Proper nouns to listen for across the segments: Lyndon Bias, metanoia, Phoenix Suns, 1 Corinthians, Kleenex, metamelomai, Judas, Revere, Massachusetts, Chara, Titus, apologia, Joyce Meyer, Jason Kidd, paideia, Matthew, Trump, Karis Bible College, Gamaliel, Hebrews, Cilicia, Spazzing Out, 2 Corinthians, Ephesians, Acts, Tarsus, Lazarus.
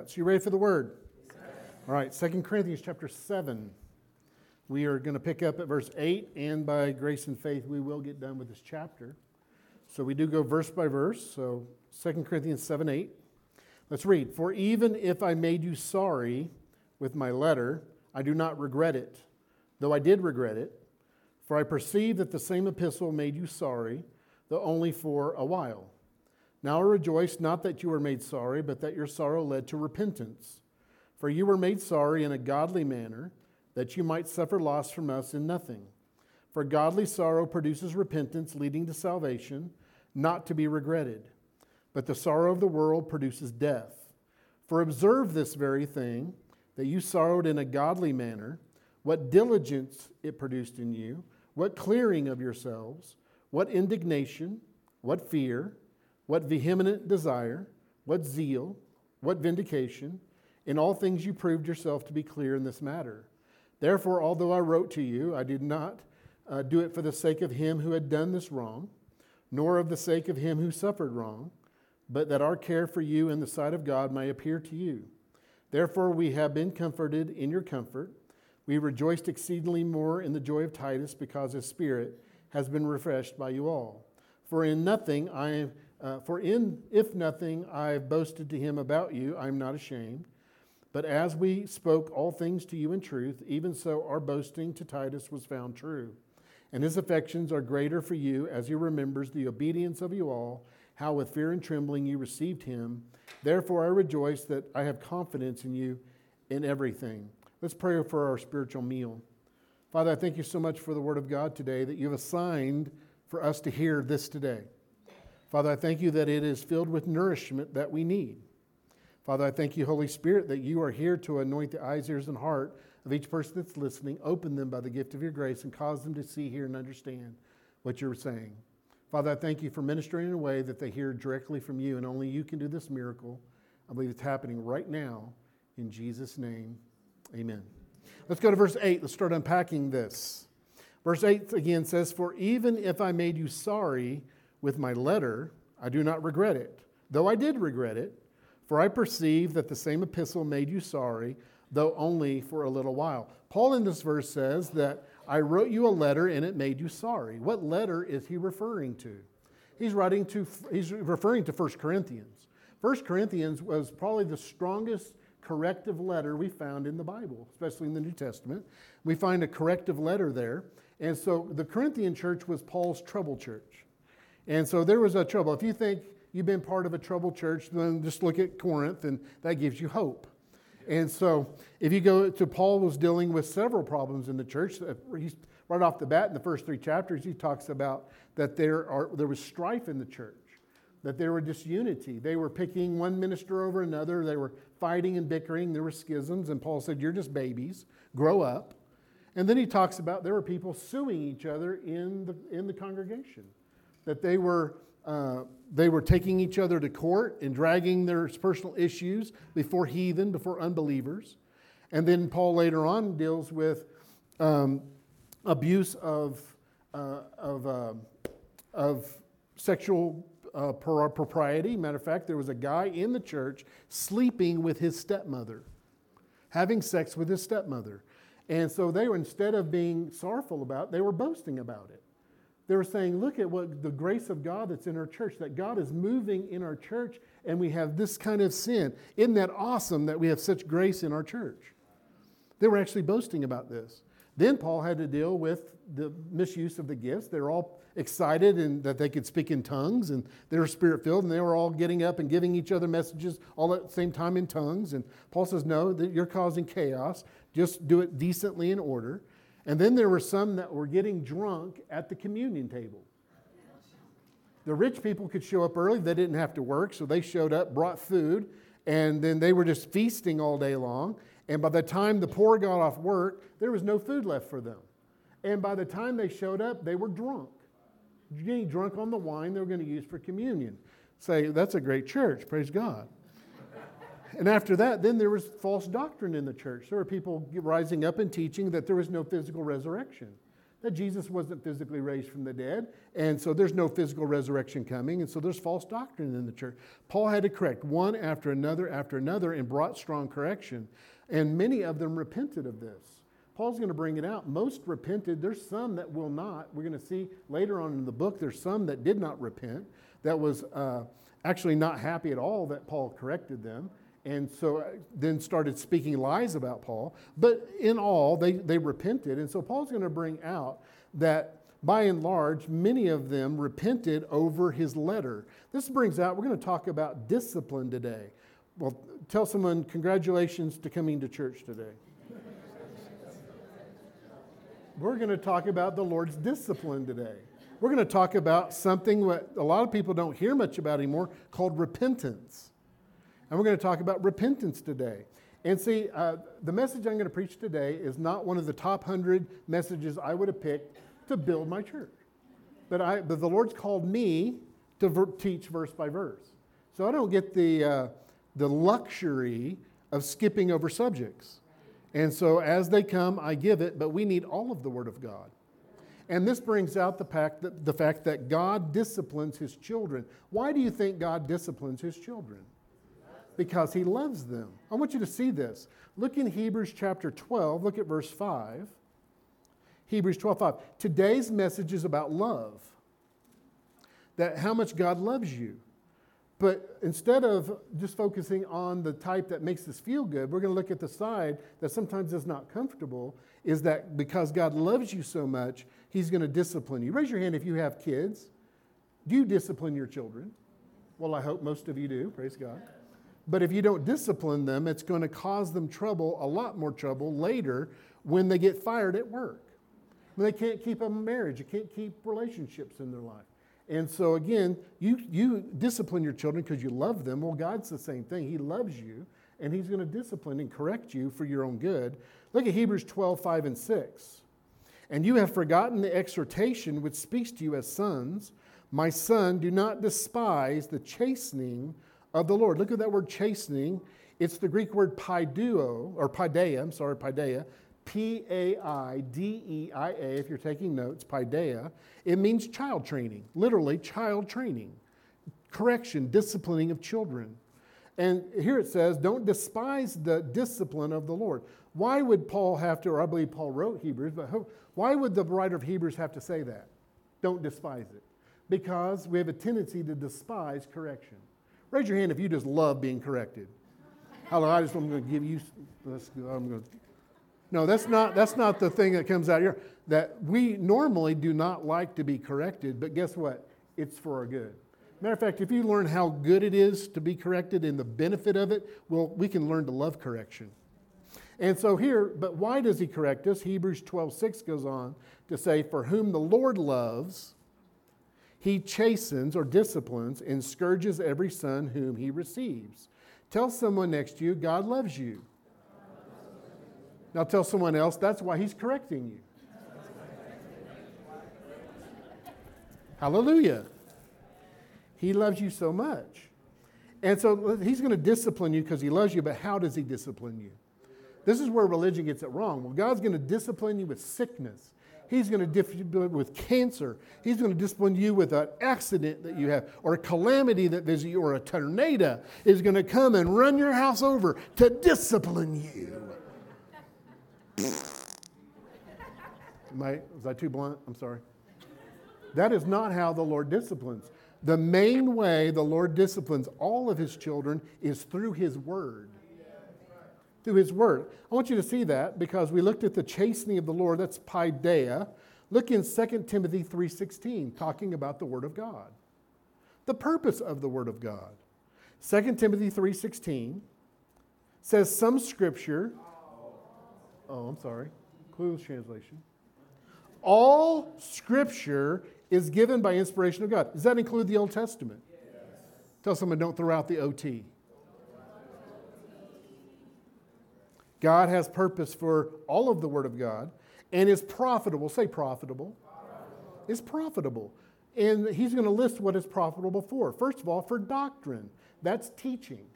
that. So you ready for the word? Yes, sir. All right, 2 Corinthians chapter 7. We are going to pick up at verse 8, and by grace and faith, we will get done with this chapter. So we do go verse by verse, so 2 Corinthians 7, 8. Let's read. For even if I made you sorry with my letter, I do not regret it, though I did regret it. For I perceive that the same epistle made you sorry, though only for a while. Now I rejoice not that you were made sorry, but that your sorrow led to repentance. For you were made sorry in a godly manner, that you might suffer loss from us in nothing. For godly sorrow produces repentance, leading to salvation, not to be regretted. But the sorrow of the world produces death. For observe this very thing, that you sorrowed in a godly manner, what diligence it produced in you, what clearing of yourselves, what indignation, what fear, what vehement desire, what zeal, what vindication. In all things you proved yourself to be clear in this matter. Therefore, although I wrote to you, I did not do it for the sake of him who had done this wrong, nor of the sake of him who suffered wrong, but that our care for you in the sight of God may appear to you. Therefore, we have been comforted in your comfort. We rejoiced exceedingly more in the joy of Titus, because his spirit has been refreshed by you all. If nothing I have boasted to him about you, I am not ashamed. But as we spoke all things to you in truth, even so our boasting to Titus was found true. And his affections are greater for you, as he remembers the obedience of you all, how with fear and trembling you received him. Therefore I rejoice that I have confidence in you in everything. Let's pray for our spiritual meal. Father, I thank you so much for the word of God today, that you've assigned for us to hear this today. Father, I thank you that it is filled with nourishment that we need. Father, I thank you, Holy Spirit, that you are here to anoint the eyes, ears, and heart of each person that's listening. Open them by the gift of your grace and cause them to see, hear, and understand what you're saying. Father, I thank you for ministering in a way that they hear directly from you, and only you can do this miracle. I believe it's happening right now. In Jesus' name, amen. Let's go to verse 8. Let's start unpacking this. Verse 8 again says, For even if I made you sorry with my letter, I do not regret it, though I did regret it. For I perceive that the same epistle made you sorry, though only for a little while. Paul in this verse says that I wrote you a letter and it made you sorry. What letter is he referring to? He's referring to 1 Corinthians. 1 Corinthians was probably the strongest corrective letter we found in the Bible, especially in the New Testament. We find a corrective letter there. And so the Corinthian church was Paul's trouble church. And so there was a trouble. If you think you've been part of a troubled church, then just look at Corinth, and that gives you hope. And so if you go to Paul was dealing with several problems in the church. He's right off the bat in the first three chapters, he talks about that there was strife in the church, that there were disunity. They were picking one minister over another. They were fighting and bickering. There were schisms. And Paul said, you're just babies. Grow up. And then he talks about there were people suing each other in the congregation, that they were taking each other to court and dragging their personal issues before unbelievers. And then Paul later on deals with abuse of sexual propriety. Matter of fact, there was a guy in the church sleeping with his stepmother, having sex with his stepmother. And so they were, instead of being sorrowful about it, they were boasting about it. They were saying, look at what the grace of God that's in our church, that God is moving in our church, and we have this kind of sin. Isn't that awesome that we have such grace in our church? They were actually boasting about this. Then Paul had to deal with the misuse of the gifts. They were all excited and that they could speak in tongues, and they were spirit-filled, and they were all getting up and giving each other messages all at the same time in tongues. And Paul says, no, that you're causing chaos. Just do it decently in order. And then there were some that were getting drunk at the communion table. The rich people could show up early. They didn't have to work, so they showed up, brought food, and then they were just feasting all day long. And by the time the poor got off work, there was no food left for them. And by the time they showed up, they were drunk. Getting drunk on the wine they were going to use for communion. Say, that's a great church, praise God. And after that, then there was false doctrine in the church. There were people rising up and teaching that there was no physical resurrection, that Jesus wasn't physically raised from the dead, and so there's no physical resurrection coming, and so there's false doctrine in the church. Paul had to correct one after another and brought strong correction, and many of them repented of this. Paul's going to bring it out. Most repented. There's some that will not. We're going to see later on in the book, there's some that did not repent, that was actually not happy at all that Paul corrected them. And so then started speaking lies about Paul. But in all, they repented. And so Paul's going to bring out that by and large, many of them repented over his letter. This brings out, we're going to talk about discipline today. Well, tell someone, congratulations to coming to church today. We're going to talk about the Lord's discipline today. We're going to talk about something that a lot of people don't hear much about anymore called repentance. And we're going to talk about repentance today. And see, the message I'm going to preach today is not one of the top 100 messages I would have picked to build my church. But the Lord's called me to teach verse by verse. So I don't get the luxury of skipping over subjects. And so as they come, I give it, but we need all of the Word of God. And this brings out the fact that God disciplines His children. Why do you think God disciplines His children? Because He loves them. I want you to see this. Look in Hebrews chapter 12. Look at verse 5. Hebrews 12:5. Today's message is about love. That how much God loves you. But instead of just focusing on the type that makes us feel good, we're going to look at the side that sometimes is not comfortable, is that because God loves you so much, He's going to discipline you. Raise your hand if you have kids. Do you discipline your children? Well, I hope most of you do. Praise God. But if you don't discipline them, it's going to cause them trouble, a lot more trouble later when they get fired at work. When they can't keep a marriage, you can't keep relationships in their life. And so again, you discipline your children because you love them. Well, God's the same thing. He loves you, and He's going to discipline and correct you for your own good. Look at Hebrews 12:5 and 6. And you have forgotten the exhortation which speaks to you as sons. My son, do not despise the chastening of the Lord. Look at that word chastening. It's the Greek word paideuo, or paideia, I'm sorry, paideia. P-A-I-D-E-I-A, if you're taking notes, paideia. It means child training, literally child training. Correction, disciplining of children. And here it says, don't despise the discipline of the Lord. Why would Paul have to, or I believe Paul wrote Hebrews, but why would the writer of Hebrews have to say that? Don't despise it. Because we have a tendency to despise correction. Raise your hand if you just love being corrected. Hello, I just, I'm going to give you, no, that's not the thing that comes out here. That we normally do not like to be corrected, but guess what? It's for our good. Matter of fact, if you learn how good it is to be corrected and the benefit of it, well, we can learn to love correction. And so here, but why does He correct us? Hebrews 12:6 goes on to say, for whom the Lord loves, He chastens or disciplines and scourges every son whom He receives. Tell someone next to you, God loves you. Now tell someone else, that's why He's correcting you. Hallelujah. He loves you so much. And so He's going to discipline you because He loves you, but how does He discipline you? This is where religion gets it wrong. Well, God's going to discipline you with sickness. He's going to discipline you with cancer. He's going to discipline you with an accident that you have, or a calamity that visits you, or a tornado is going to come and run your house over to discipline you. Was I too blunt? I'm sorry. That is not how the Lord disciplines. The main way the Lord disciplines all of His children is through His Word. Through His Word. I want you to see that because we looked at the chastening of the Lord. That's paideia. Look in 2 Timothy 3:16, talking about the Word of God. The purpose of the Word of God. 2 Timothy 3:16 says some scripture... Oh, I'm sorry. Clueless translation. All scripture is given by inspiration of God. Does that include the Old Testament? Yes. Tell someone, don't throw out the OT. God has purpose for all of the Word of God and is profitable. Say profitable. Profitable. It's profitable. And He's going to list what it's profitable for. First of all, for doctrine. That's teaching.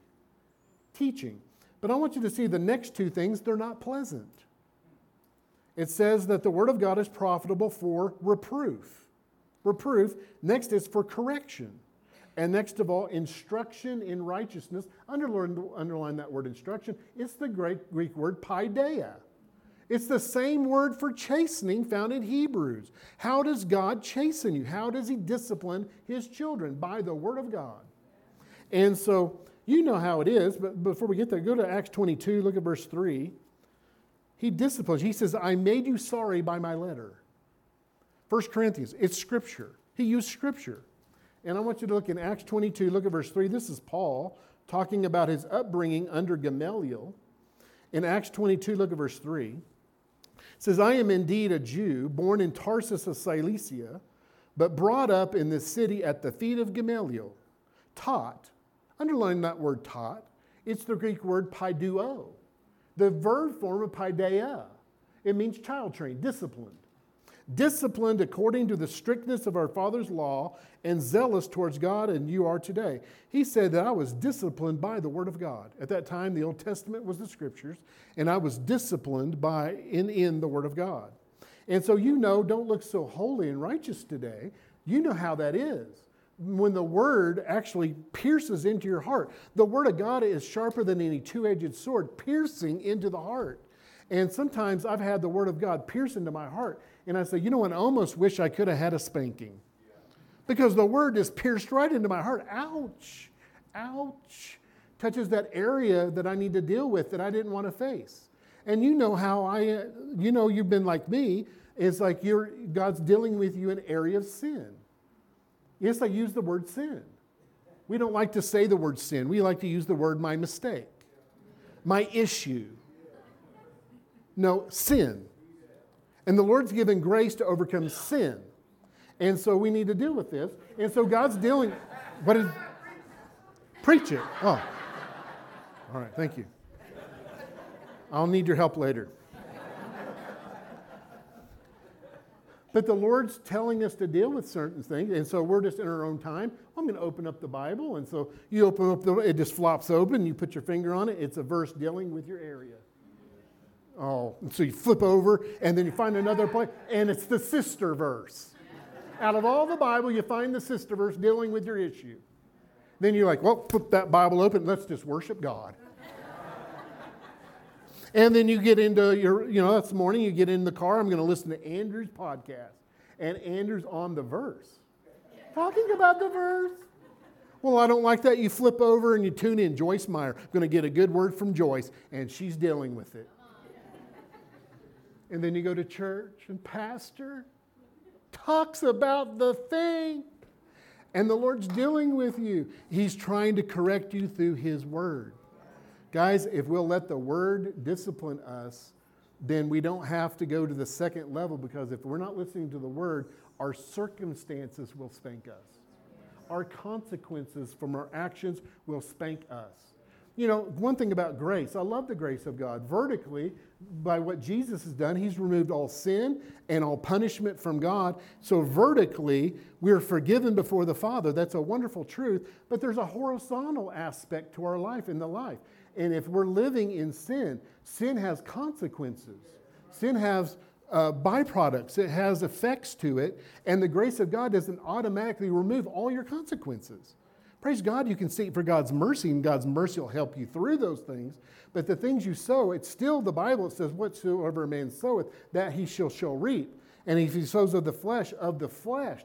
Teaching. But I want you to see the next two things, they're not pleasant. It says that the Word of God is profitable for reproof. Reproof. Next is for correction. And next of all, instruction in righteousness. Underline that word instruction. It's the great Greek word paideia. It's the same word for chastening found in Hebrews. How does God chasten you? How does He discipline His children? By the Word of God. And so, you know how it is, but before we get there, go to Acts 22, look at verse 3. He disciplines. He says, I made you sorry by my letter. 1 Corinthians, it's Scripture. He used Scripture. And I want you to look in Acts 22, look at verse 3. This is Paul talking about his upbringing under Gamaliel. In Acts 22, look at verse 3. It says, I am indeed a Jew, born in Tarsus of Cilicia, but brought up in this city at the feet of Gamaliel, taught. Underline that word taught. It's the Greek word paideuo, the verb form of paideia. It means child trained, disciplined. Disciplined according to the strictness of our father's law and zealous towards God, and you are today. He said that I was disciplined by the Word of God. At that time, the Old Testament was the Scriptures, and I was disciplined by in the Word of God. And so you know, don't look so holy and righteous today. You know how that is. When the Word actually pierces into your heart. The Word of God is sharper than any two-edged sword, piercing into the heart. And sometimes I've had the Word of God pierce into my heart, and I say, you know what, I almost wish I could have had a spanking. Because the Word is pierced right into my heart. Ouch, ouch. Touches that area that I need to deal with that I didn't want to face. And you know how you've been like me. It's like God's dealing with you in an area of sin. Yes, I use the word sin. We don't like to say the word sin. We like to use the word my mistake, my issue. No, sin. And the Lord's given grace to overcome sin. And so we need to deal with this. And so God's dealing. What is? Preach it. Oh. All right, thank you. I'll need your help later. But the Lord's telling us to deal with certain things, and so we're just in our own time. I'm going to open up the Bible, and so you open up it just flops open, you put your finger on it, it's a verse dealing with your area. Oh, and so you flip over, and then you find another place, and it's the sister verse. Out of all the Bible, you find the sister verse dealing with your issue. Then you're like, well, flip that Bible open, let's just worship God. And then you get into that's morning, you get in the car, I'm going to listen to Andrew's podcast. And Andrew's on the verse. Talking about the verse. Well, I don't like that. You flip over and you tune in, Joyce Meyer. I'm going to get a good word from Joyce, and she's dealing with it. And then you go to church and pastor talks about the thing. And the Lord's dealing with you. He's trying to correct you through His Word. Guys, if we'll let the Word discipline us, then we don't have to go to the second level, because if we're not listening to the Word, our circumstances will spank us. Our consequences from our actions will spank us. You know, one thing about grace, I love the grace of God. Vertically, by what Jesus has done, He's removed all sin and all punishment from God. So vertically, we're forgiven before the Father. That's a wonderful truth. But there's a horizontal aspect to our life in the life. And if we're living in sin, sin has consequences. Sin has byproducts. It has effects to it. And the grace of God doesn't automatically remove all your consequences. Praise God, you can seek for God's mercy, and God's mercy will help you through those things. But the things you sow, it's still the Bible. It says, whatsoever a man soweth, that he shall reap. And if he sows of the flesh,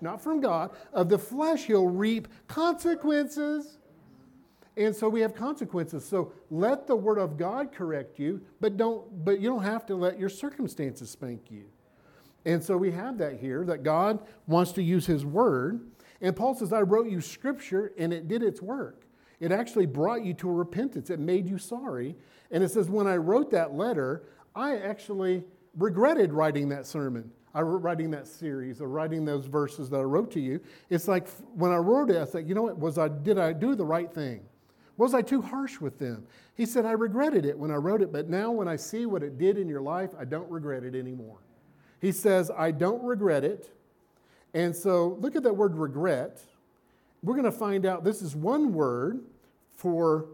not from God, of the flesh, he'll reap consequences. And so we have consequences. So let the Word of God correct you, but you don't have to let your circumstances spank you. And so we have that here, that God wants to use His Word. And Paul says, I wrote you Scripture, and it did its work. It actually brought you to a repentance. It made you sorry. And it says, when I wrote that letter, I actually regretted writing that sermon, writing that series, or writing those verses that I wrote to you. It's like when I wrote it, I said, you know what, did I do the right thing? Was I too harsh with them? He said, I regretted it when I wrote it, but now when I see what it did in your life, I don't regret it anymore. He says, I don't regret it. And so look at that word regret. We're going to find out this is one word for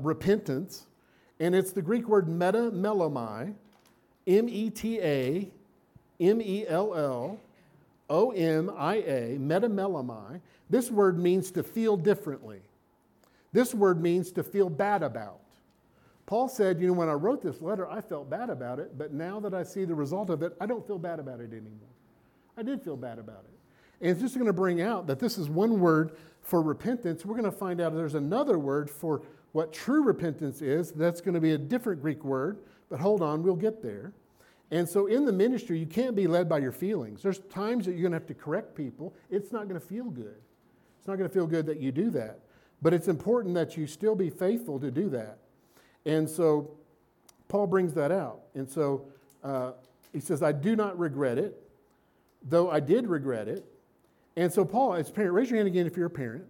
repentance, and it's the Greek word metamelomai, metamelomai, metamelomai. This word means to feel differently. This word means to feel bad about. Paul said, you know, when I wrote this letter, I felt bad about it, but now that I see the result of it, I don't feel bad about it anymore. I did feel bad about it. And it's just going to bring out that this is one word for repentance. We're going to find out there's another word for what true repentance is. That's going to be a different Greek word, but hold on, we'll get there. And so in the ministry, you can't be led by your feelings. There's times that you're going to have to correct people. It's not going to feel good. It's not going to feel good that you do that. But it's important that you still be faithful to do that. And so Paul brings that out. And so he says, I do not regret it, though I did regret it. And so Paul, as a parent, raise your hand again if you're a parent.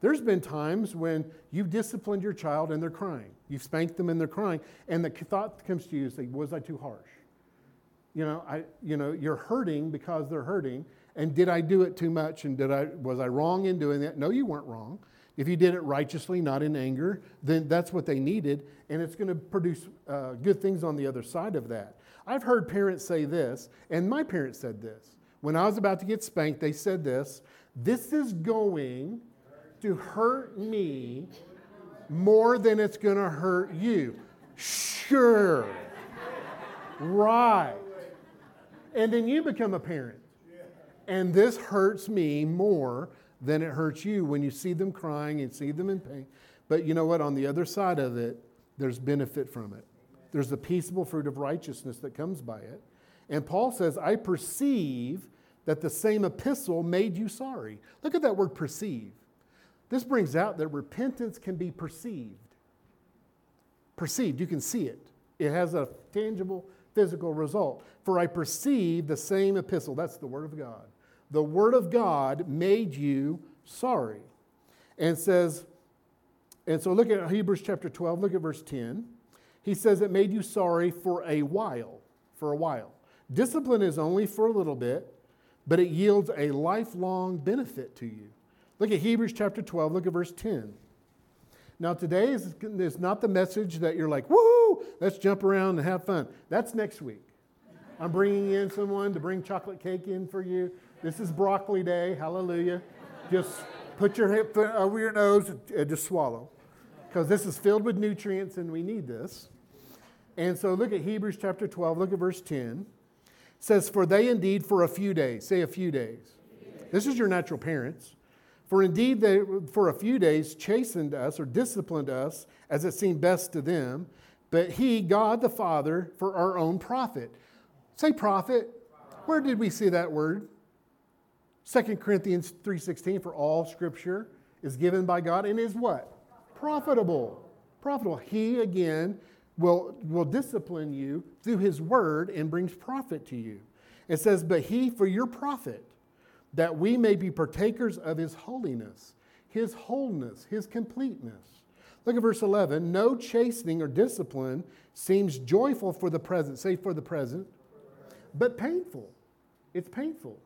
There's been times when you've disciplined your child and they're crying. You've spanked them and they're crying. And the thought comes to you is, like, was I too harsh? You're hurting because they're hurting. And did I do it too much? And was I wrong in doing that? No, you weren't wrong. If you did it righteously, not in anger, then that's what they needed, and it's going to produce good things on the other side of that. I've heard parents say this, and my parents said this. When I was about to get spanked, they said this: this is going to hurt me more than it's going to hurt you. Sure. Right. And then you become a parent. And this hurts me more then it hurts you when you see them crying and see them in pain. But you know what? On the other side of it, there's benefit from it. There's the peaceable fruit of righteousness that comes by it. And Paul says, I perceive that the same epistle made you sorry. Look at that word perceive. This brings out that repentance can be perceived. Perceived, you can see it. It has a tangible, physical result. For I perceive the same epistle. That's the word of God. The word of God made you sorry. And says, and so look at Hebrews chapter 12, look at verse 10. He says it made you sorry for a while, Discipline is only for a little bit, but it yields a lifelong benefit to you. Look at Hebrews chapter 12, look at verse 10. Now today is not the message that you're like, woohoo, let's jump around and have fun. That's next week. I'm bringing in someone to bring chocolate cake in for you. This is broccoli day, hallelujah. Just put your hip over your nose and just swallow, because this is filled with nutrients and we need this. And so look at Hebrews chapter 12, look at verse 10. It says, for they indeed for a few days, say a few days. This is your natural parents. For indeed they for a few days chastened us or disciplined us as it seemed best to them, but he, God the Father, for our own profit. Say profit. Where did we see that word? 2 Corinthians 3:16, for all scripture is given by God and is what? Profitable. He, again, will discipline you through his word and brings profit to you. It says, but he for your profit, that we may be partakers of his holiness, his wholeness, his completeness. Look at verse 11. No chastening or discipline seems joyful for the present, say for the present, but painful. It's painful.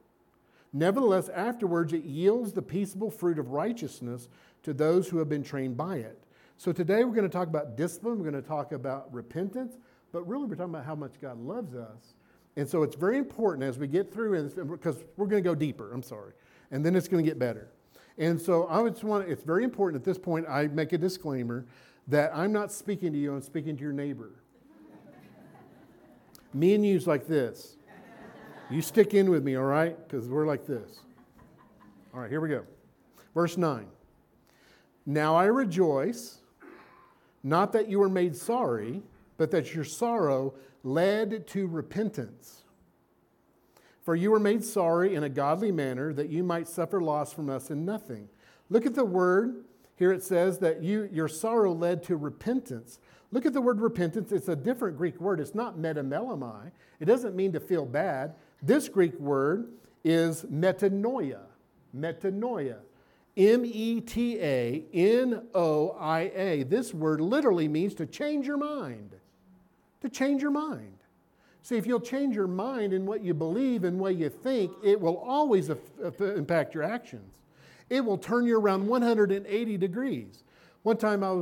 Nevertheless, afterwards, it yields the peaceable fruit of righteousness to those who have been trained by it. So today we're going to talk about discipline. We're going to talk about repentance. But really, we're talking about how much God loves us. And so it's very important as we get through this, because we're going to go deeper. And then it's going to get better. And so it's very important at this point I make a disclaimer that I'm not speaking to you. I'm speaking to your neighbor. Me and you's like this. You stick in with me, all right? Because we're like this. All right, here we go. Verse 9. Now I rejoice, not that you were made sorry, but that your sorrow led to repentance. For you were made sorry in a godly manner, that you might suffer loss from us in nothing. Look at the word. Here it says that your sorrow led to repentance. Look at the word repentance. It's a different Greek word. It's not metamelomai. It doesn't mean to feel bad. This Greek word is metanoia. Metanoia. metanoia. This word literally means to change your mind. To change your mind. See, if you'll change your mind in what you believe and what you think, it will always impact your actions. It will turn you around 180 degrees. One time I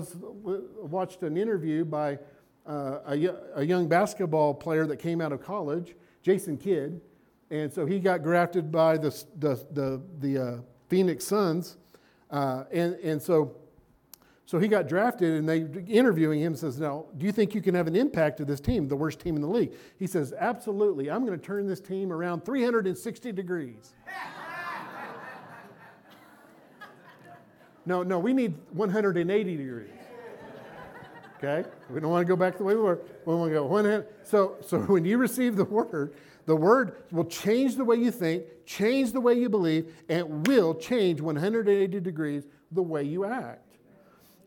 watched an interview by a young basketball player that came out of college, Jason Kidd, and so he got grafted by the Phoenix Suns, and so he got drafted, and they interviewing him says, "Now, do you think you can have an impact to this team, the worst team in the league?" He says, "Absolutely. I'm going to turn this team around 360 degrees." No, we need 180 degrees. Okay? We don't want to go back the way we were. We want to go 100. So when you receive the Word will change the way you think, change the way you believe, and will change 180 degrees the way you act.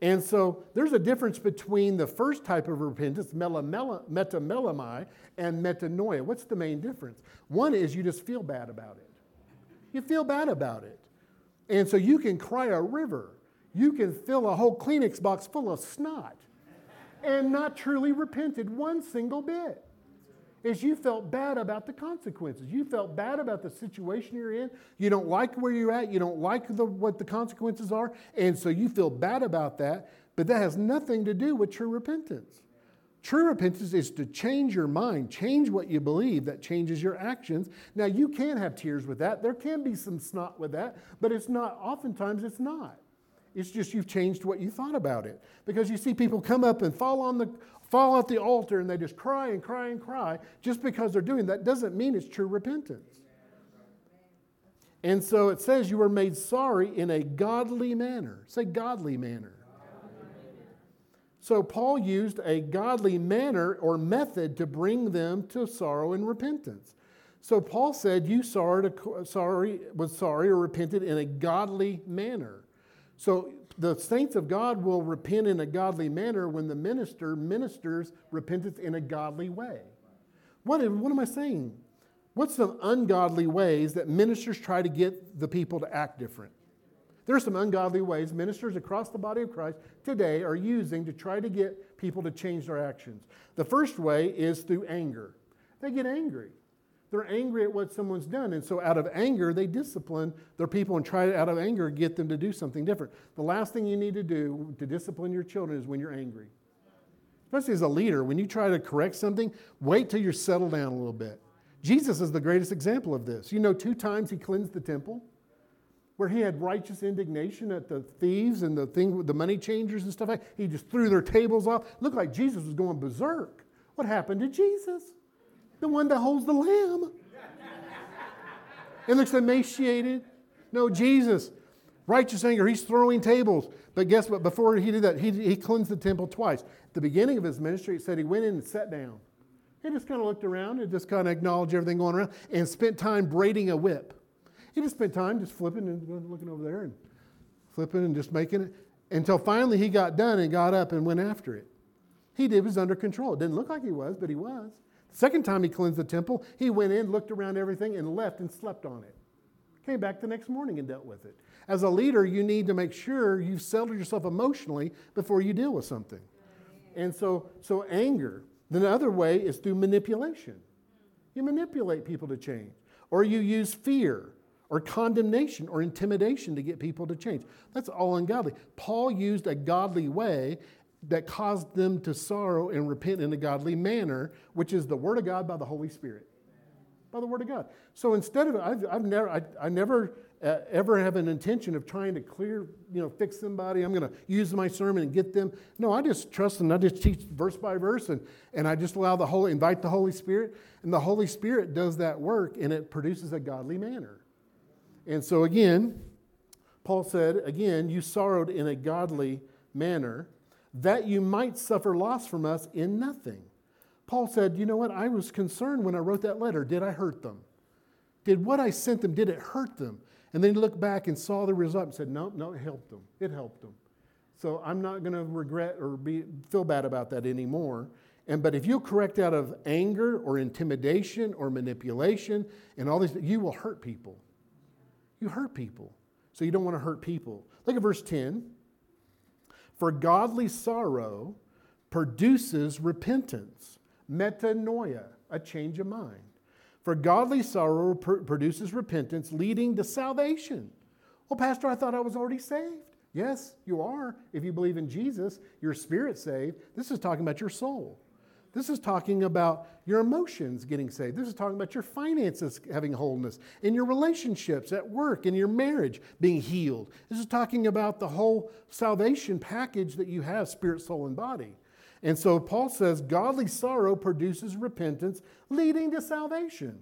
And so there's a difference between the first type of repentance, metamelomai, and metanoia. What's the main difference? One is you just feel bad about it. You feel bad about it. And so you can cry a river. You can fill a whole Kleenex box full of snot and not truly repented one single bit. Is you felt bad about the consequences. You felt bad about the situation you're in. You don't like where you're at. You don't like what the consequences are. And so you feel bad about that. But that has nothing to do with true repentance. True repentance is to change your mind, change what you believe. That changes your actions. Now, you can have tears with that. There can be some snot with that. But it's not, oftentimes it's not. It's just you've changed what you thought about it. Because you see people come up and fall at the altar and they just cry and cry and cry just because they're doing that doesn't mean it's true repentance. And so it says you were made sorry in a godly manner. Say godly manner. So Paul used a godly manner or method to bring them to sorrow and repentance. So Paul said you was sorry or repented in a godly manner. So the saints of God will repent in a godly manner when the minister ministers repentance in a godly way. What am I saying? What's some ungodly ways that ministers try to get the people to act different? There are some ungodly ways ministers across the body of Christ today are using to try to get people to change their actions. The first way is through anger. They get angry. They're angry at what someone's done. And so out of anger, they discipline their people and try to, out of anger, get them to do something different. The last thing you need to do to discipline your children is when you're angry. Especially as a leader, when you try to correct something, wait till you're settled down a little bit. Jesus is the greatest example of this. You know, 2 times he cleansed the temple where he had righteous indignation at the thieves and the money changers and stuff like that. He just threw their tables off. Looked like Jesus was going berserk. What happened to Jesus? The one that holds the lamb. It looks emaciated. No, Jesus, righteous anger, he's throwing tables. But guess what? Before he did that, he cleansed the temple twice. At the beginning of his ministry, it said he went in and sat down. He just kind of looked around and just kind of acknowledged everything going around and spent time braiding a whip. He just spent time just flipping and looking over there and flipping and just making it until finally he got done and got up and went after it. He was under control. It didn't look like he was, but he was. Second time he cleansed the temple, he went in, looked around everything, and left and slept on it. Came back the next morning and dealt with it. As a leader, you need to make sure you've settled yourself emotionally before you deal with something. And so anger. Then the other way is through manipulation. You manipulate people to change. Or you use fear or condemnation or intimidation to get people to change. That's all ungodly. Paul used a godly way that caused them to sorrow and repent in a godly manner, which is the Word of God by the Holy Spirit. By the Word of God. So instead of, I never have an intention of trying to fix somebody. I'm going to use my sermon and get them. No, I just trust and I just teach verse by verse and I just invite the Holy Spirit. And the Holy Spirit does that work and it produces a godly manner. And so again, Paul said, you sorrowed in a godly manner, that you might suffer loss from us in nothing. Paul said, you know what? I was concerned when I wrote that letter. Did I hurt them? Did what I sent them, did it hurt them? And then he looked back and saw the result and said, no, it helped them. It helped them. So I'm not going to regret or feel bad about that anymore. But if you correct out of anger or intimidation or manipulation and all these, you will hurt people. You hurt people. So you don't want to hurt people. Look at verse 10. For godly sorrow produces repentance, metanoia, a change of mind. For godly sorrow produces repentance, leading to salvation. Well, Pastor, I thought I was already saved. Yes, you are. If you believe in Jesus, your spirit's saved. This is talking about your soul. This is talking about your emotions getting saved. This is talking about your finances having wholeness, and your relationships at work, and your marriage being healed. This is talking about the whole salvation package that you have, spirit, soul, and body. And so Paul says, godly sorrow produces repentance, leading to salvation,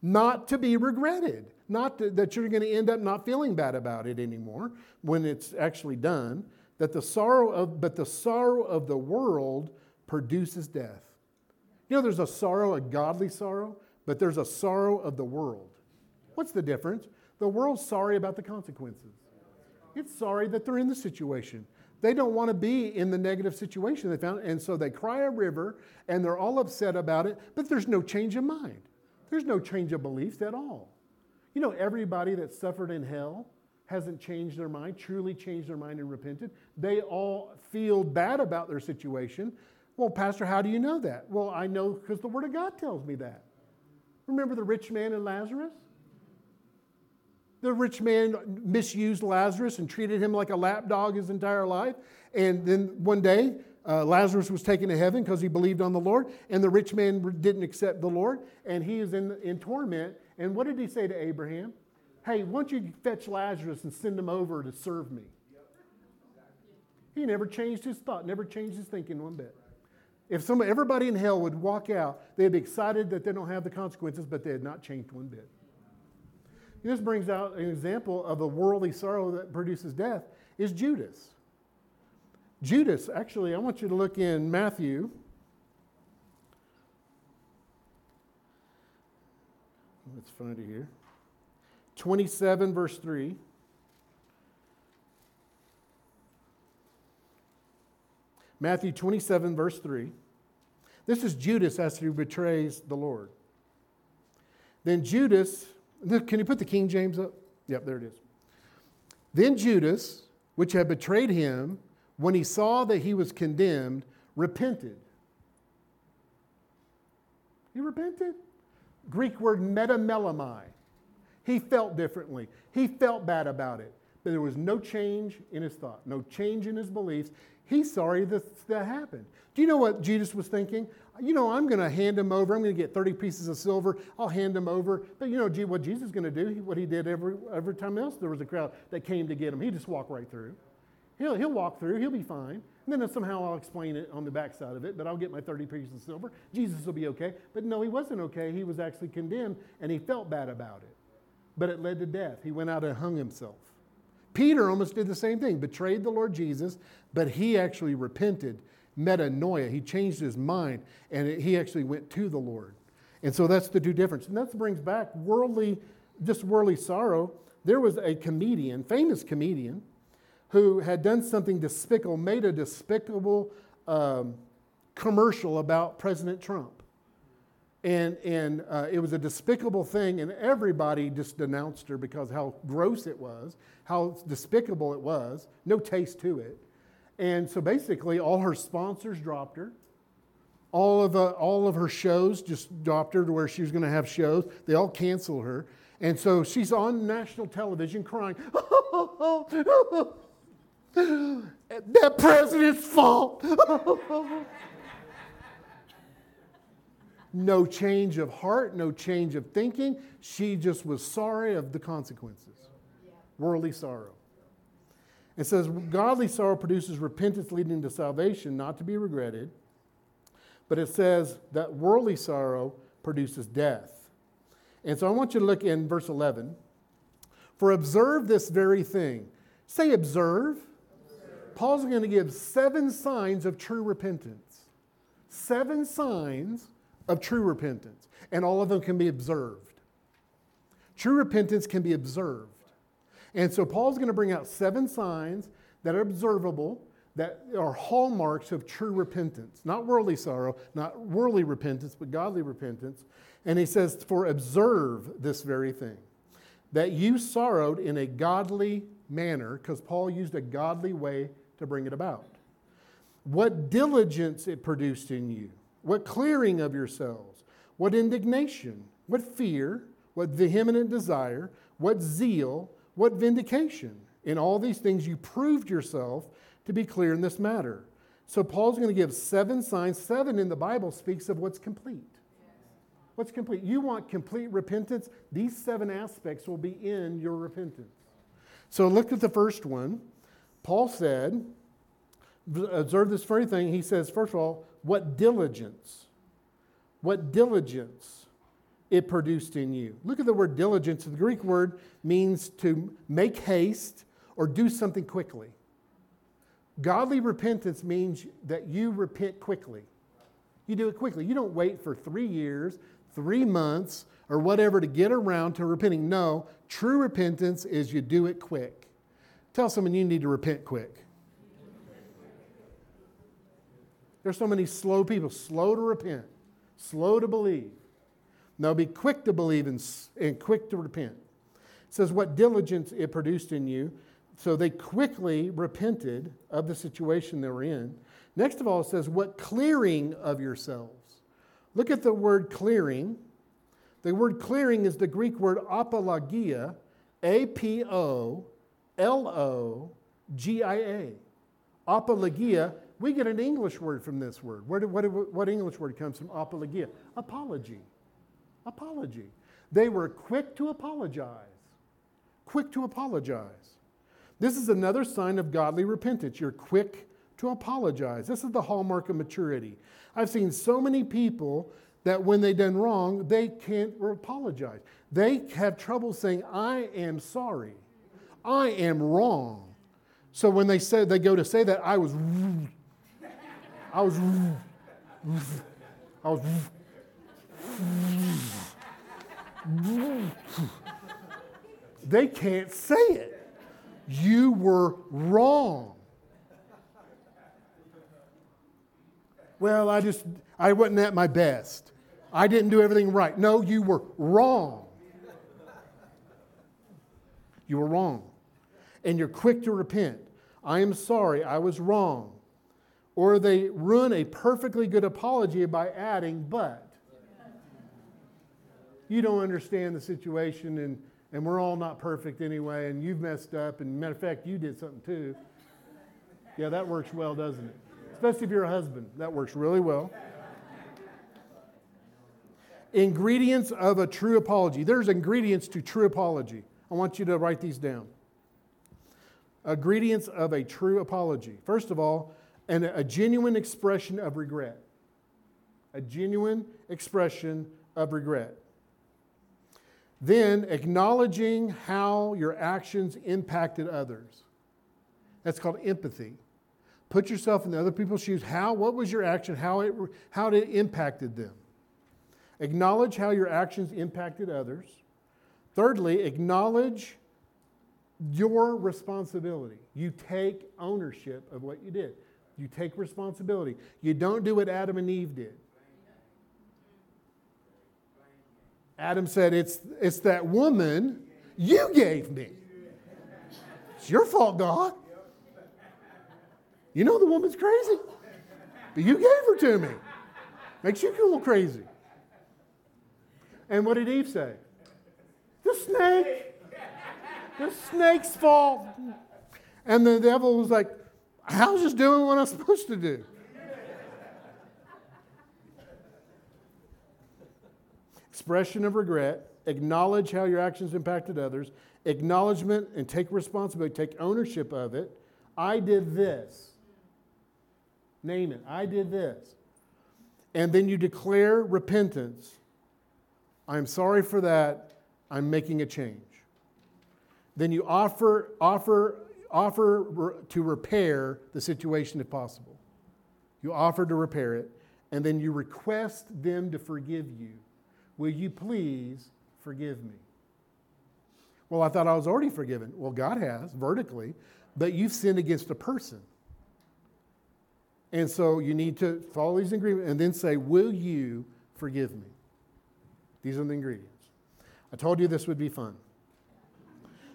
not to be regretted, that you're going to end up not feeling bad about it anymore when it's actually done. But the sorrow of the world produces death. You know, there's a sorrow, a godly sorrow, but there's a sorrow of the world. What's the difference? The world's sorry about the consequences. It's sorry that they're in the situation. They don't want to be in the negative situation they found, and so they cry a river, and they're all upset about it, but there's no change of mind. There's no change of beliefs at all. You know, everybody that suffered in hell hasn't changed their mind, truly changed their mind and repented. They all feel bad about their situation. Well, Pastor, how do you know that? Well, I know because the Word of God tells me that. Remember the rich man and Lazarus? The rich man misused Lazarus and treated him like a lapdog his entire life. And then one day, Lazarus was taken to heaven because he believed on the Lord. And the rich man didn't accept the Lord. And he is in torment. And what did he say to Abraham? Hey, why don't you fetch Lazarus and send him over to serve me? He never changed his thought, never changed his thinking one bit. If everybody in hell would walk out, they'd be excited that they don't have the consequences, but they had not changed one bit. And this brings out an example of a worldly sorrow that produces death is Judas. Judas, actually, I want you to look in Matthew. Let's find it here. 27 verse 3. Matthew 27 verse 3. This is Judas as he betrays the Lord. Then Judas, can you put the King James up? Yep, there it is. Then Judas, which had betrayed him, when he saw that he was condemned, repented. He repented. Greek word metamelomai. He felt differently. He felt bad about it. But there was no change in his thought, no change in his beliefs. He's sorry that happened. Do you know what Judas was thinking? You know, I'm going to hand him over. I'm going to get 30 pieces of silver. I'll hand him over. But you know what Jesus is going to do, what he did every time else there was a crowd that came to get him. He just walked right through. He'll walk through. He'll be fine. And then somehow I'll explain it on the backside of it, but I'll get my 30 pieces of silver. Jesus will be okay. But no, he wasn't okay. He was actually condemned, and he felt bad about it. But it led to death. He went out and hung himself. Peter almost did the same thing, betrayed the Lord Jesus, but he actually repented, metanoia. He changed his mind, and he actually went to the Lord. And so that's the two difference. And that brings back worldly sorrow. There was a famous comedian, who had done something despicable, made a despicable commercial about President Trump. And it was a despicable thing, and everybody just denounced her because how gross it was, how despicable it was, no taste to it. And so basically all her sponsors dropped her. All of her shows just dropped her to where she was going to have shows. They all canceled her. And so she's on national television crying, that president's fault. No change of heart, no change of thinking. She just was sorry of the consequences. Yeah. Worldly sorrow. It says, godly sorrow produces repentance leading to salvation, not to be regretted. But it says that worldly sorrow produces death. And so I want you to look in verse 11. For observe this very thing. Say observe. Paul's going to give 7 signs of true repentance. 7 signs of true repentance, and all of them can be observed. True repentance can be observed. And so Paul's going to bring out 7 signs that are observable, that are hallmarks of true repentance. Not worldly sorrow, not worldly repentance, but godly repentance. And he says, for observe this very thing, that you sorrowed in a godly manner, because Paul used a godly way to bring it about. What diligence it produced in you. What clearing of yourselves, what indignation, what fear, what vehement desire, what zeal, what vindication. In all these things you proved yourself to be clear in this matter. So Paul's going to give 7 signs. 7 in the Bible speaks of what's complete. What's complete? You want complete repentance? These 7 aspects will be in your repentance. So look at the first one. Paul said, observe this very thing. He says, first of all, what diligence? What diligence it produced in you. Look at the word diligence. The Greek word means to make haste or do something quickly. Godly repentance means that you repent quickly. You do it quickly. You don't wait for 3 years, 3 months, or whatever to get around to repenting. No, true repentance is you do it quick. Tell someone you need to repent quick. There's so many slow people, slow to repent, slow to believe. Now be quick to believe and quick to repent. It says what diligence it produced in you. So they quickly repented of the situation they were in. Next of all, it says, what clearing of yourselves. Look at the word clearing. The word clearing is the Greek word apologia, A-P-O-L-O-G-I-A. Apologia, we get an English word from this word. What English word comes from apologia? Apology. Apology. They were quick to apologize. Quick to apologize. This is another sign of godly repentance. You're quick to apologize. This is the hallmark of maturity. I've seen so many people that when they've done wrong, they can't apologize. They have trouble saying, I am sorry. I am wrong. So when they go to say that, I was they can't say it. You were wrong. Well, I wasn't at my best. I didn't do everything right. No, you were wrong. You were wrong. And you're quick to repent. I am sorry, I was wrong. Or they ruin a perfectly good apology by adding, but. You don't understand the situation and we're all not perfect anyway, and you've messed up, and matter of fact, you did something too. Yeah, that works well, doesn't it? Especially if you're a husband. That works really well. Ingredients of a true apology. There's ingredients to true apology. I want you to write these down. Ingredients of a true apology. First of all, a genuine expression of regret. A genuine expression of regret. Then acknowledging how your actions impacted others. That's called empathy. Put yourself in the other people's shoes. What was your action? How did it impacted them? Acknowledge how your actions impacted others. Thirdly, acknowledge your responsibility. You take ownership of what you did. You take responsibility. You don't do what Adam and Eve did. Adam said, it's that woman you gave me. It's your fault, God. You know the woman's crazy, but you gave her to me. Makes you feel crazy. And what did Eve say? The snake. The snake's fault. And the devil was like, I was just doing what I'm supposed to do. Expression of regret, acknowledge how your actions impacted others, acknowledgement and take responsibility, take ownership of it. I did this. Name it. I did this. And then you declare repentance. I'm sorry for that. I'm making a change. Then you offer to repair the situation if possible. You offer to repair it, and then you request them to forgive you. Will you please forgive me? Well, I thought I was already forgiven. Well, God has, vertically, but you've sinned against a person. And so you need to follow these ingredients and then say, will you forgive me? These are the ingredients. I told you this would be fun.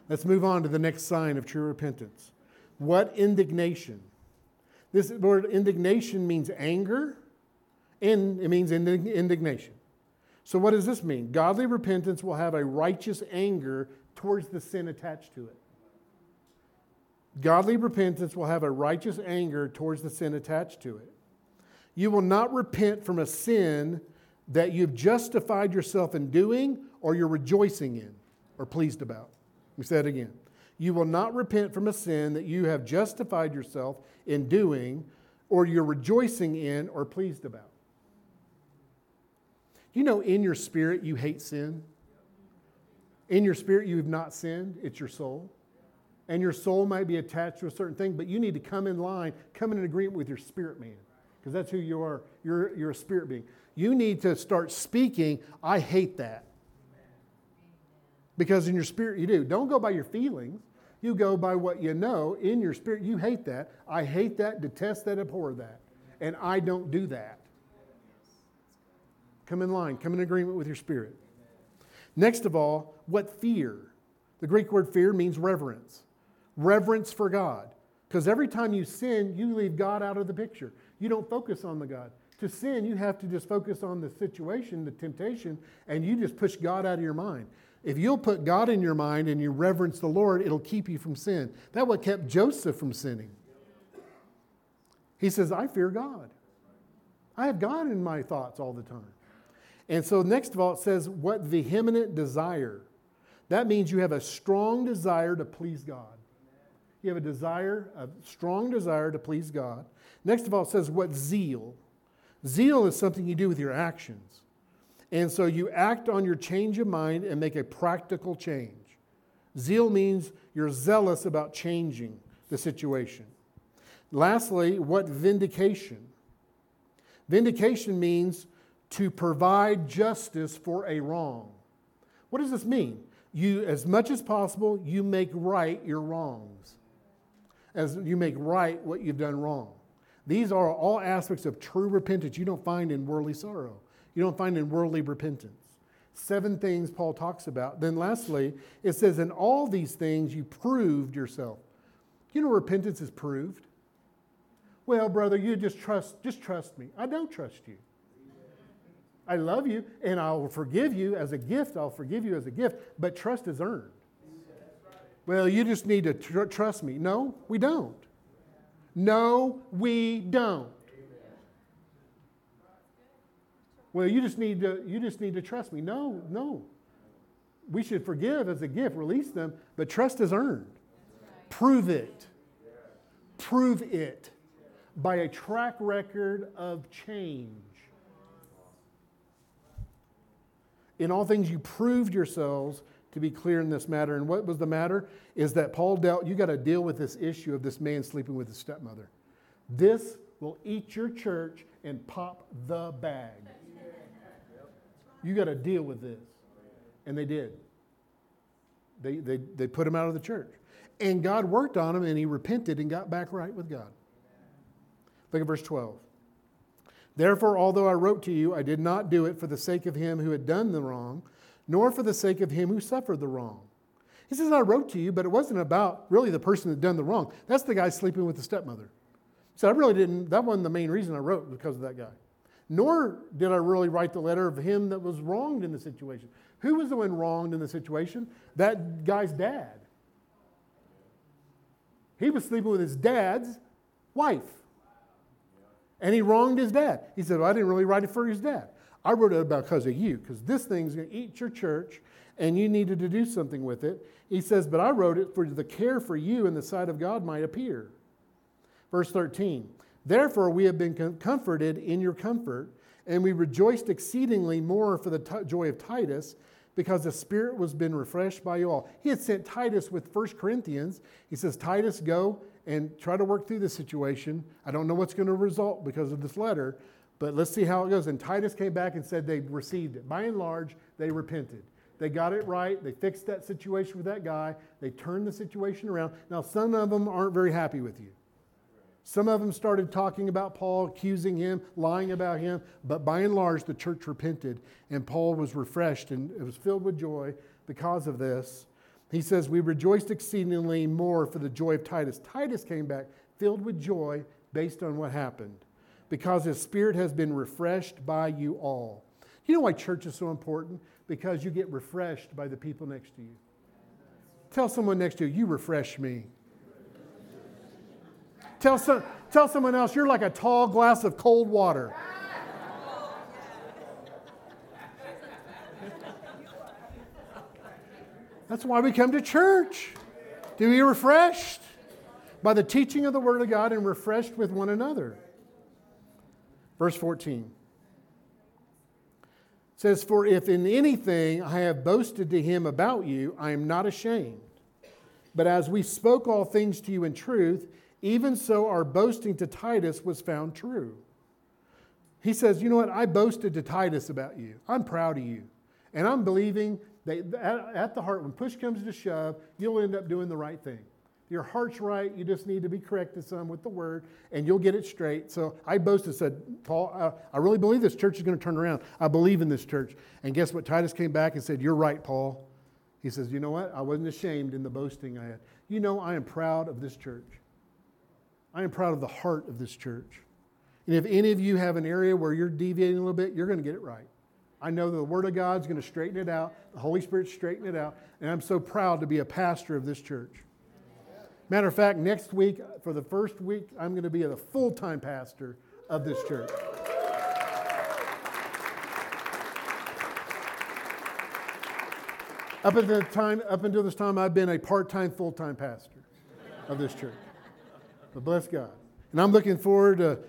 Let's move on to the next sign of true repentance. What indignation? This word indignation means anger, and it means indignation. So what does this mean? Godly repentance will have a righteous anger towards the sin attached to it. Godly repentance will have a righteous anger towards the sin attached to it. You will not repent from a sin that you've justified yourself in doing or you're rejoicing in or pleased about. Let me say that again. You will not repent from a sin that you have justified yourself in doing or you're rejoicing in or pleased about. You know, in your spirit, you hate sin. In your spirit, you have not sinned. It's your soul. And your soul might be attached to a certain thing, but you need to come in line, come in agreement with your spirit man, because that's who you are. You're a spirit being. You need to start speaking, I hate that. Because in your spirit, you do. Don't go by your feelings. You go by what you know. In your spirit, you hate that. I hate that, detest that, abhor that. And I don't do that. Come in line. Come in agreement with your spirit. Next of all, what fear? The Greek word fear means reverence. Reverence for God. Because every time you sin, you leave God out of the picture. You don't focus on the God. To sin, you have to just focus on the situation, the temptation, and you just push God out of your mind. If you'll put God in your mind and you reverence the Lord, it'll keep you from sin. That's what kept Joseph from sinning. He says, I fear God. I have God in my thoughts all the time. And so next of all, it says, what vehement desire. That means you have a strong desire to please God. You have a strong desire to please God. Next of all, it says, what zeal. Zeal is something you do with your actions. And so you act on your change of mind and make a practical change. Zeal means you're zealous about changing the situation. Lastly, what vindication. Vindication means to provide justice for a wrong. What does this mean? You, as much as possible, you make right your wrongs. As you make right what you've done wrong. These are all aspects of true repentance you don't find in worldly sorrow. You don't find in worldly repentance. 7 things Paul talks about. Then lastly, it says, in all these things you proved yourself. You know, repentance is proved. Well, brother, you just trust me. I don't trust you. I love you, and I'll forgive you as a gift. But trust is earned. Well, you just need to trust me. No, we don't. Well, you just need to trust me. No. We should forgive as a gift, release them, but trust is earned. Prove it. Prove it by a track record of change. In all things, you proved yourselves to be clear in this matter. And what was the matter is that Paul you got to deal with this issue of this man sleeping with his stepmother. This will eat your church and pop the bag. You got to deal with this. And they did. They put him out of the church. And God worked on him and he repented and got back right with God. Look at verse 12. Therefore, although I wrote to you, I did not do it for the sake of him who had done the wrong, nor for the sake of him who suffered the wrong. He says, I wrote to you, but it wasn't about really the person that had done the wrong. That's the guy sleeping with the stepmother. So that wasn't the main reason I wrote, because of that guy. Nor did I really write the letter of him that was wronged in the situation. Who was the one wronged in the situation? That guy's dad. He was sleeping with his dad's wife. And he wronged his dad. He said, well, I didn't really write it for his dad. I wrote it because of you, because this thing's going to eat your church, and you needed to do something with it. He says, but I wrote it for the care for you in the sight of God might appear. Verse 13, therefore we have been comforted in your comfort, and we rejoiced exceedingly more for the joy of Titus, because the Spirit was been refreshed by you all. He had sent Titus with 1 Corinthians. He says, Titus, go and try to work through this situation. I don't know what's going to result because of this letter, but let's see how it goes. And Titus came back and said they received it. By and large, they repented. They got it right. They fixed that situation with that guy. They turned the situation around. Now, some of them aren't very happy with you. Some of them started talking about Paul, accusing him, lying about him. But by and large, the church repented, and Paul was refreshed, and it was filled with joy because of this. He says, we rejoiced exceedingly more for the joy of Titus. Titus came back filled with joy based on what happened, because his spirit has been refreshed by you all. You know why church is so important? Because you get refreshed by the people next to you. Tell someone next to you, you refresh me. Tell someone else, you're like a tall glass of cold water. That's why we come to church. To be refreshed by the teaching of the Word of God and refreshed with one another. Verse 14 says, "For if in anything I have boasted to him about you, I am not ashamed. But as we spoke all things to you in truth, even so our boasting to Titus was found true." He says, you know what? I boasted to Titus about you. I'm proud of you. And I'm believing that at the heart, when push comes to shove, you'll end up doing the right thing. Your heart's right. You just need to be corrected some with the word, and you'll get it straight. So I boasted, said, Paul, I really believe this church is going to turn around. I believe in this church. And guess what? Titus came back and said, you're right, Paul. He says, you know what? I wasn't ashamed in the boasting I had. You know, I am proud of this church. I am proud of the heart of this church. And if any of you have an area where you're deviating a little bit, you're going to get it right. I know that the Word of God's going to straighten it out. The Holy Spirit's straightening it out. And I'm so proud to be a pastor of this church. Matter of fact, next week, for the first week, I'm going to be a full-time pastor of this church. Up until this time, I've been a part-time, full-time pastor of this church. But bless God. And I'm looking forward to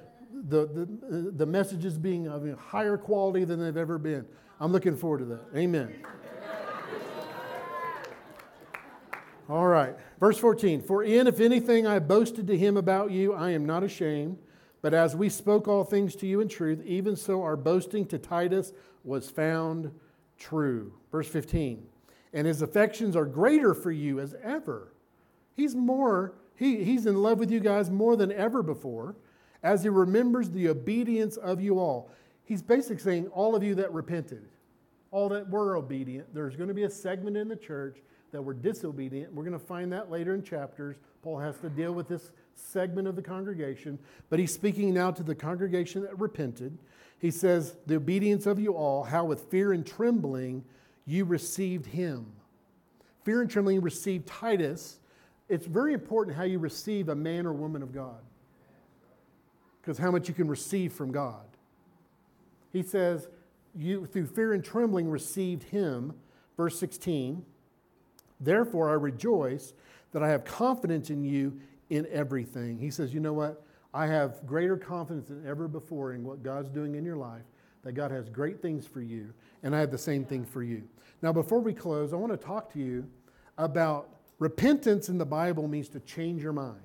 the messages being of a higher quality than they've ever been. I'm looking forward to that. Amen. All right. Verse 14. "For in, if anything, I boasted to him about you, I am not ashamed. But as we spoke all things to you in truth, even so our boasting to Titus was found true." Verse 15. "And his affections are greater for you as ever." He's in love with you guys more than ever before, "as he remembers the obedience of you all." He's basically saying all of you that repented, all that were obedient. There's going to be a segment in the church that were disobedient. We're going to find that later in chapters. Paul has to deal with this segment of the congregation. But he's speaking now to the congregation that repented. He says, "The obedience of you all, how with fear and trembling you received him." Fear and trembling received Titus. It's very important how you receive a man or woman of God, because how much you can receive from God. He says, you through fear and trembling received him. Verse 16, "Therefore I rejoice that I have confidence in you in everything." He says, you know what? I have greater confidence than ever before in what God's doing in your life, that God has great things for you, and I have the same thing for you. Now, before we close, I want to talk to you about repentance in the Bible means to change your mind.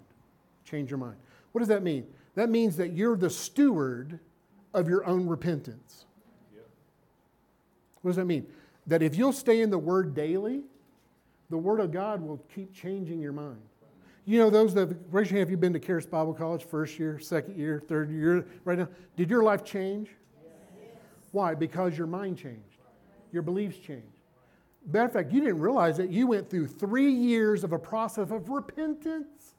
Change your mind. What does that mean? That means that you're the steward of your own repentance. Yep. What does that mean? That if you'll stay in the Word daily, the Word of God will keep changing your mind. You know, those that, raise your hand if you've been to Karis Bible College, first year, second year, third year, right now. Did your life change? Yes. Why? Because your mind changed. Your beliefs changed. Matter of fact, you didn't realize that you went through 3 years of a process of repentance.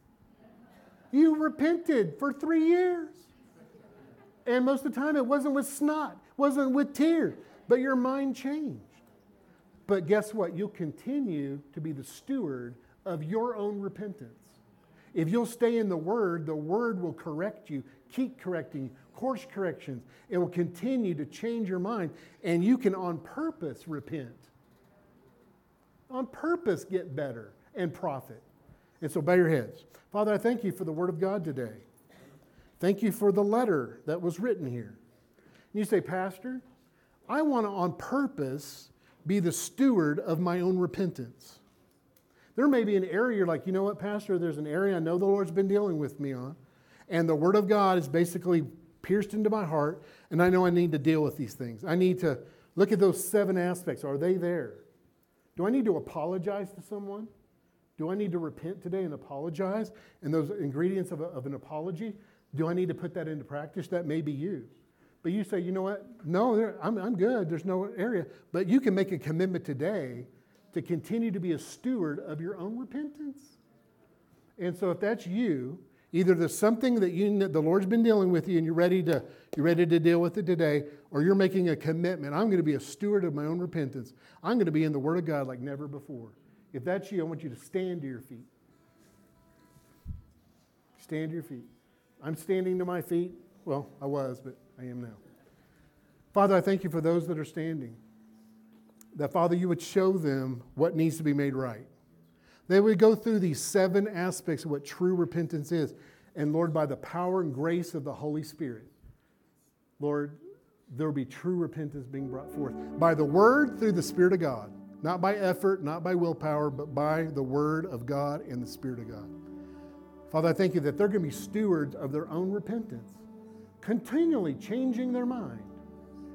You repented for 3 years. And most of the time it wasn't with snot, wasn't with tears, but your mind changed. But guess what? You'll continue to be the steward of your own repentance. If you'll stay in the Word will correct you, keep correcting you, course corrections. It will continue to change your mind, and you can on purpose repent. On purpose get better and profit. And so bow your heads. Father, I thank you for the Word of God today. Thank you for the letter that was written here. And you say, Pastor, I want to on purpose be the steward of my own repentance. There may be an area you're like, you know what, Pastor, there's an area I know the Lord's been dealing with me on. And the Word of God is basically pierced into my heart. And I know I need to deal with these things. I need to look at those 7 aspects. Are they there? Do I need to apologize to someone? Do I need to repent today and apologize? And those ingredients of an apology, do I need to put that into practice? That may be you. But you say, you know what? No, I'm good. There's no area. But you can make a commitment today to continue to be a steward of your own repentance. And so if that's you, either there's something that the Lord's been dealing with you and you're ready to deal with it today, or you're making a commitment. I'm going to be a steward of my own repentance. I'm going to be in the Word of God like never before. If that's you, I want you to stand to your feet. Stand to your feet. I'm standing to my feet. Well, I was, but I am now. Father, I thank you for those that are standing. That, Father, you would show them what needs to be made right. They would go through these 7 aspects of what true repentance is. And, Lord, by the power and grace of the Holy Spirit, Lord, there will be true repentance being brought forth. By the Word, through the Spirit of God. Not by effort, not by willpower, but by the Word of God and the Spirit of God. Father, I thank you that they're going to be stewards of their own repentance, continually changing their mind,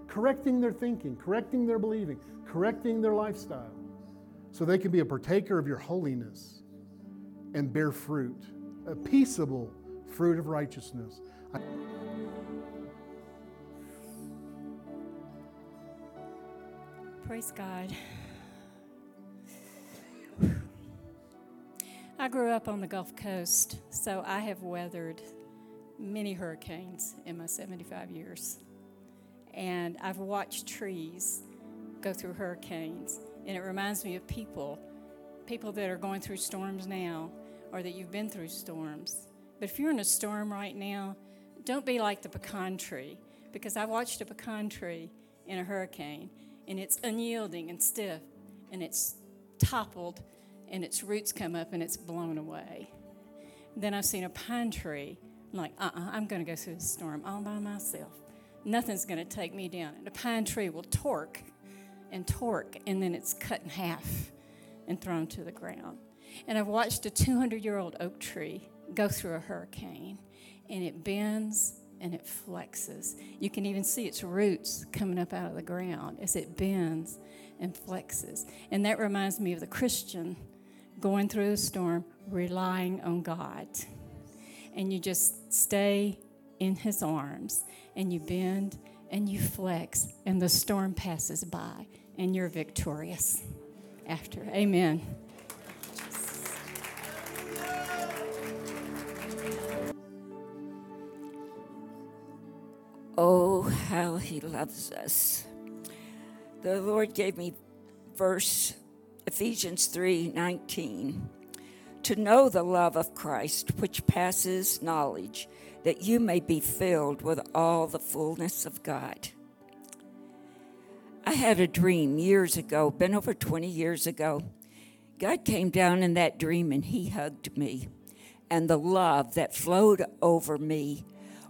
correcting their thinking, correcting their believing, correcting their lifestyle, so they can be a partaker of your holiness and bear fruit, a peaceable fruit of righteousness. Praise God. I grew up on the Gulf Coast, so I have weathered many hurricanes in my 75 years. And I've watched trees go through hurricanes. And it reminds me of people that are going through storms now, or that you've been through storms. But if you're in a storm right now, don't be like the pecan tree, because I watched a pecan tree in a hurricane, and it's unyielding and stiff, and it's toppled, and its roots come up, and it's blown away. Then I've seen a pine tree. I'm like, I'm going to go through the storm all by myself. Nothing's going to take me down. And a pine tree will torque and torque, and then it's cut in half and thrown to the ground. And I've watched a 200-year-old oak tree go through a hurricane, and it bends and it flexes. You can even see its roots coming up out of the ground as it bends and flexes. And that reminds me of the Christian going through a storm, relying on God. And you just stay in his arms, and you bend and you flex, and the storm passes by, and you're victorious after. Amen. Oh, how he loves us. The Lord gave me verse Ephesians 3:19. To know the love of Christ, which passes knowledge, that you may be filled with all the fullness of God. I had a dream years ago, been over 20 years ago. God came down in that dream and he hugged me. And the love that flowed over me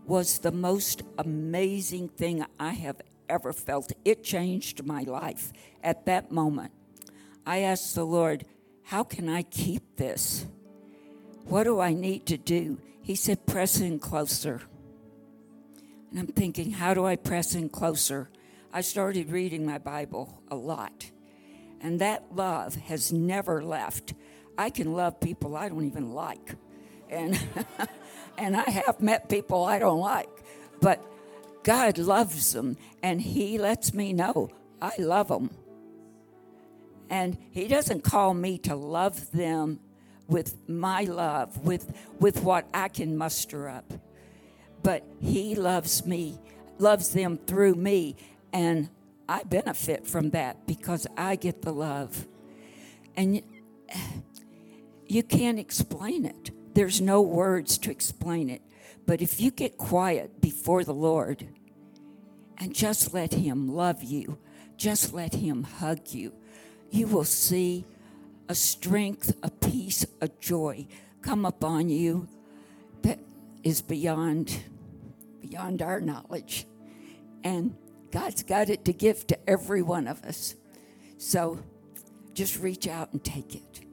was the most amazing thing I have ever felt. It changed my life at that moment. I asked the Lord, how can I keep this? What do I need to do? He said, press in closer. And I'm thinking, how do I press in closer? I started reading my Bible a lot. And that love has never left. I can love people I don't even like. And and I have met people I don't like. But God loves them, and he lets me know I love them. And he doesn't call me to love them with my love, with what I can muster up. But he loves me, loves them through me, and I benefit from that because I get the love. And you can't explain it. There's no words to explain it. But if you get quiet before the Lord and just let him love you, just let him hug you, you will see a strength, a peace, a joy come upon you that is beyond our knowledge. And God's got it to give to every one of us. So just reach out and take it.